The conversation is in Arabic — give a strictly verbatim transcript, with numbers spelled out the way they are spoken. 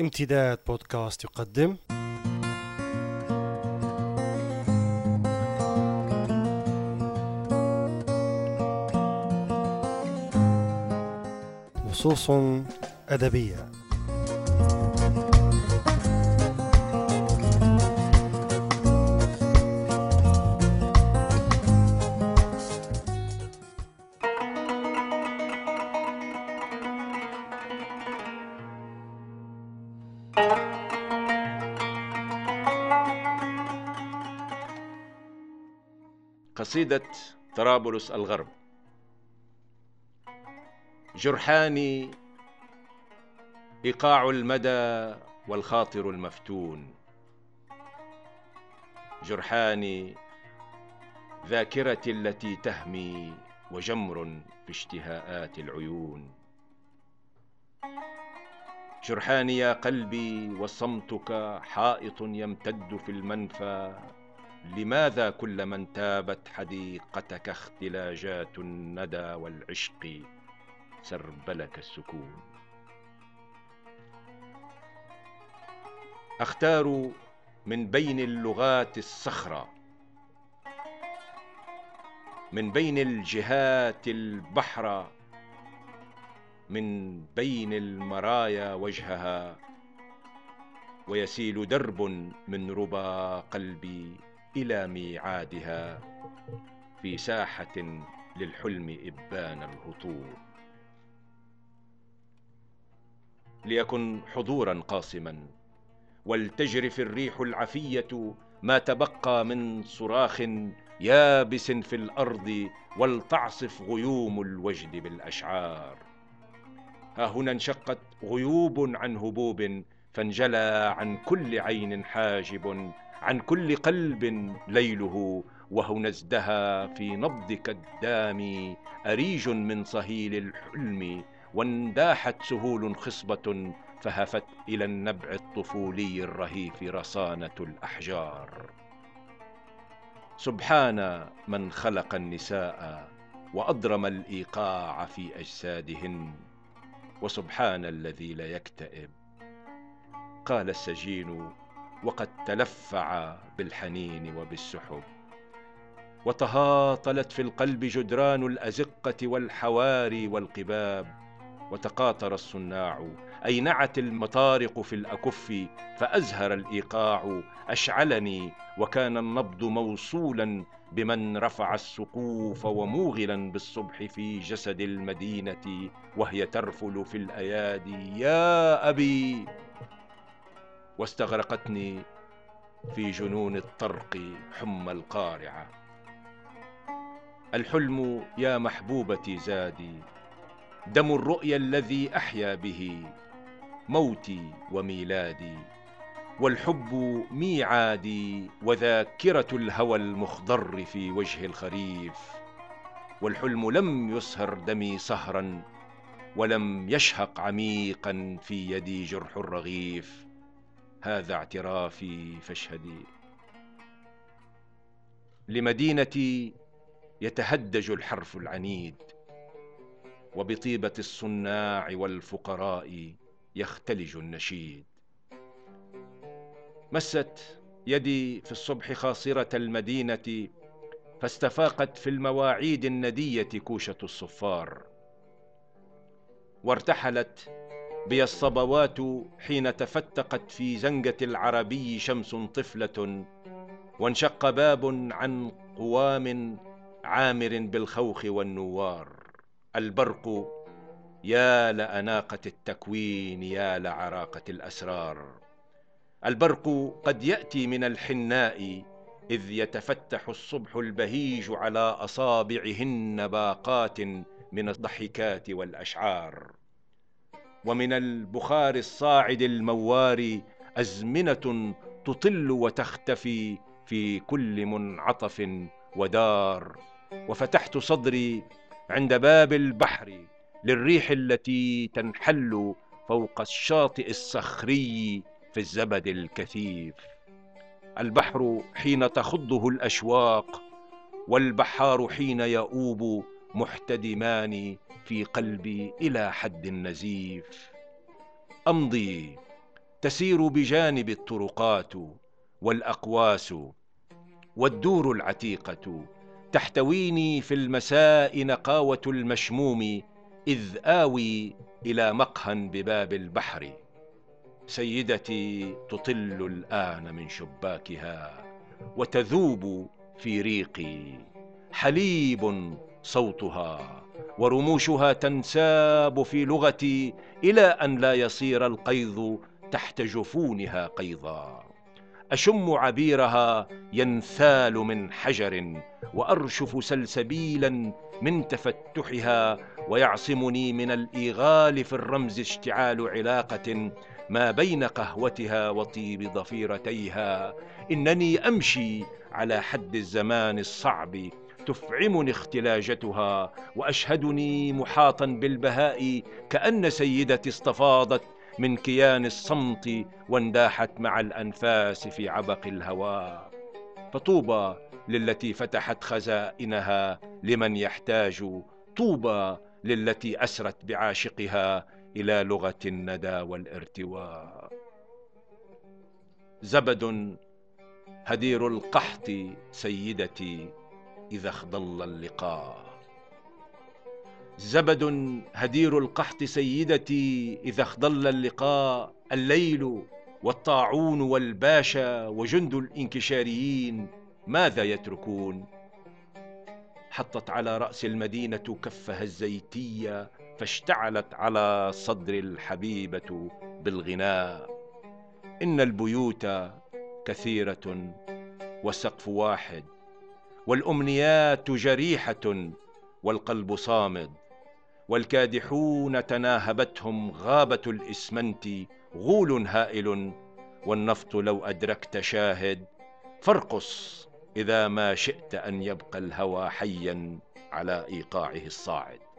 امتداد بودكاست يقدم نصوص أدبية. قصيدة طرابلس الغرب. جرحاني إيقاع المدى والخاطر المفتون، جرحاني ذاكرتي التي تهمي وجمر باشتهاءات العيون، جرحاني يا قلبي وصمتك حائط يمتد في المنفى، لماذا كل من تابت حديقتك اختلاجات الندى والعشق سربلك السكون. أختار من بين اللغات الصخرة، من بين الجهات البحرة، من بين المرايا وجهها، ويسيل درب من ربى قلبي إلى ميعادها في ساحة للحلم إبان الهطول. ليكن حضورا قاصما، ولتجرف الريح العفية ما تبقى من صراخ يابس في الأرض، ولتعصف غيوم الوجد بالأشعار. ها هنا انشقت غيوب عن هبوب، فانجلى عن كل عين حاجب، عن كل قلب ليله، وهنا ازدهى في نبضك الدامي أريج من صهيل الحلم، وانداحت سهول خصبة فهفت إلى النبع الطفولي الرهيف رصانة الأحجار. سبحان من خلق النساء وأضرم الإيقاع في أجسادهن، وسبحان الذي لا يكتئب. قال السجين وقد تلفع بالحنين وبالسحب، وتهاطلت في القلب جدران الأزقة والحواري والقباب، وتقاطر الصناع، أينعت المطارق في الأكف، فأزهر الإيقاع أشعلني، وكان النبض موصولا بمن رفع السقوف، وموغلا بالصبح في جسد المدينة وهي ترفل في الأيادي يا أبي. واستغرقتني في جنون الطرق حمى القارعة. الحلم يا محبوبتي زادي، دم الرؤيا الذي أحيا به موتي وميلادي، والحب ميعادي وذاكرة الهوى المخضر في وجه الخريف، والحلم لم يسهر دمي سهرا، ولم يشهق عميقا في يدي جرح الرغيف. هذا اعترافي فاشهدي. لمدينتي يتهدج الحرف العنيد، وبطيبة الصناع والفقراء يختلج النشيد. مست يدي في الصبح خاصرة المدينة، فاستفاقت في المواعيد الندية كوشة الصفار، وارتحلت بي الصبوات حين تفتقت في زنجة العربي شمس طفلة، وانشق باب عن قوام عامر بالخوخ والنوار. البرق يا لأناقة التكوين، يا لعراقة الأسرار. البرق قد يأتي من الحناء، إذ يتفتح الصبح البهيج على أصابعهن باقات من الضحكات والأشعار، ومن البخار الصاعد المواري أزمنة تطل وتختفي في كل منعطف ودار. وفتحت صدري عند باب البحر للريح التي تنحل فوق الشاطئ الصخري في الزبد الكثيف. البحر حين تخضه الأشواق، والبحار حين يؤوب، محتدمان في قلبي إلى حد النزيف. أمضي تسير بجانب الطرقات والأقواس والدور العتيقة، تحتويني في المساء نقاوة المشموم، إذ آوي إلى مقهى بباب البحر. سيدتي تطل الآن من شباكها وتذوب في ريقي، حليب صوتها ورموشها تنساب في لغتي إلى أن لا يصير القيض تحت جفونها قيضا. أشم عبيرها ينثال من حجر، وأرشف سلسبيلا من تفتحها، ويعصمني من الإيغال في الرمز اشتعال علاقة ما بين قهوتها وطيب ضفيرتيها. إنني أمشي على حد الزمان الصعب، تفعمني اختلاجتها وأشهدني محاطا بالبهاء، كأن سيدتي استفاضت من كيان الصمت وانداحت مع الأنفاس في عبق الهواء. فطوبى للتي فتحت خزائنها لمن يحتاج، طوبى للتي أسرت بعاشقها إلى لغة الندى والارتواء. زبد هدير القحط سيدتي إذا اخضل اللقاء، زبد هدير القحط سيدتي إذا اخضل اللقاء. الليل والطاعون والباشا وجند الإنكشاريين ماذا يتركون؟ حطت على رأس المدينة كفها الزيتية، فاشتعلت على صدر الحبيبة بالغناء. إن البيوت كثيرة والسقف واحد، والأمنيات جريحة والقلب صامد، والكادحون تناهبتهم غابة الإسمنت، غول هائل والنفط لو أدركت شاهد، فارقص إذا ما شئت أن يبقى الهوى حيا على إيقاعه الصاعد.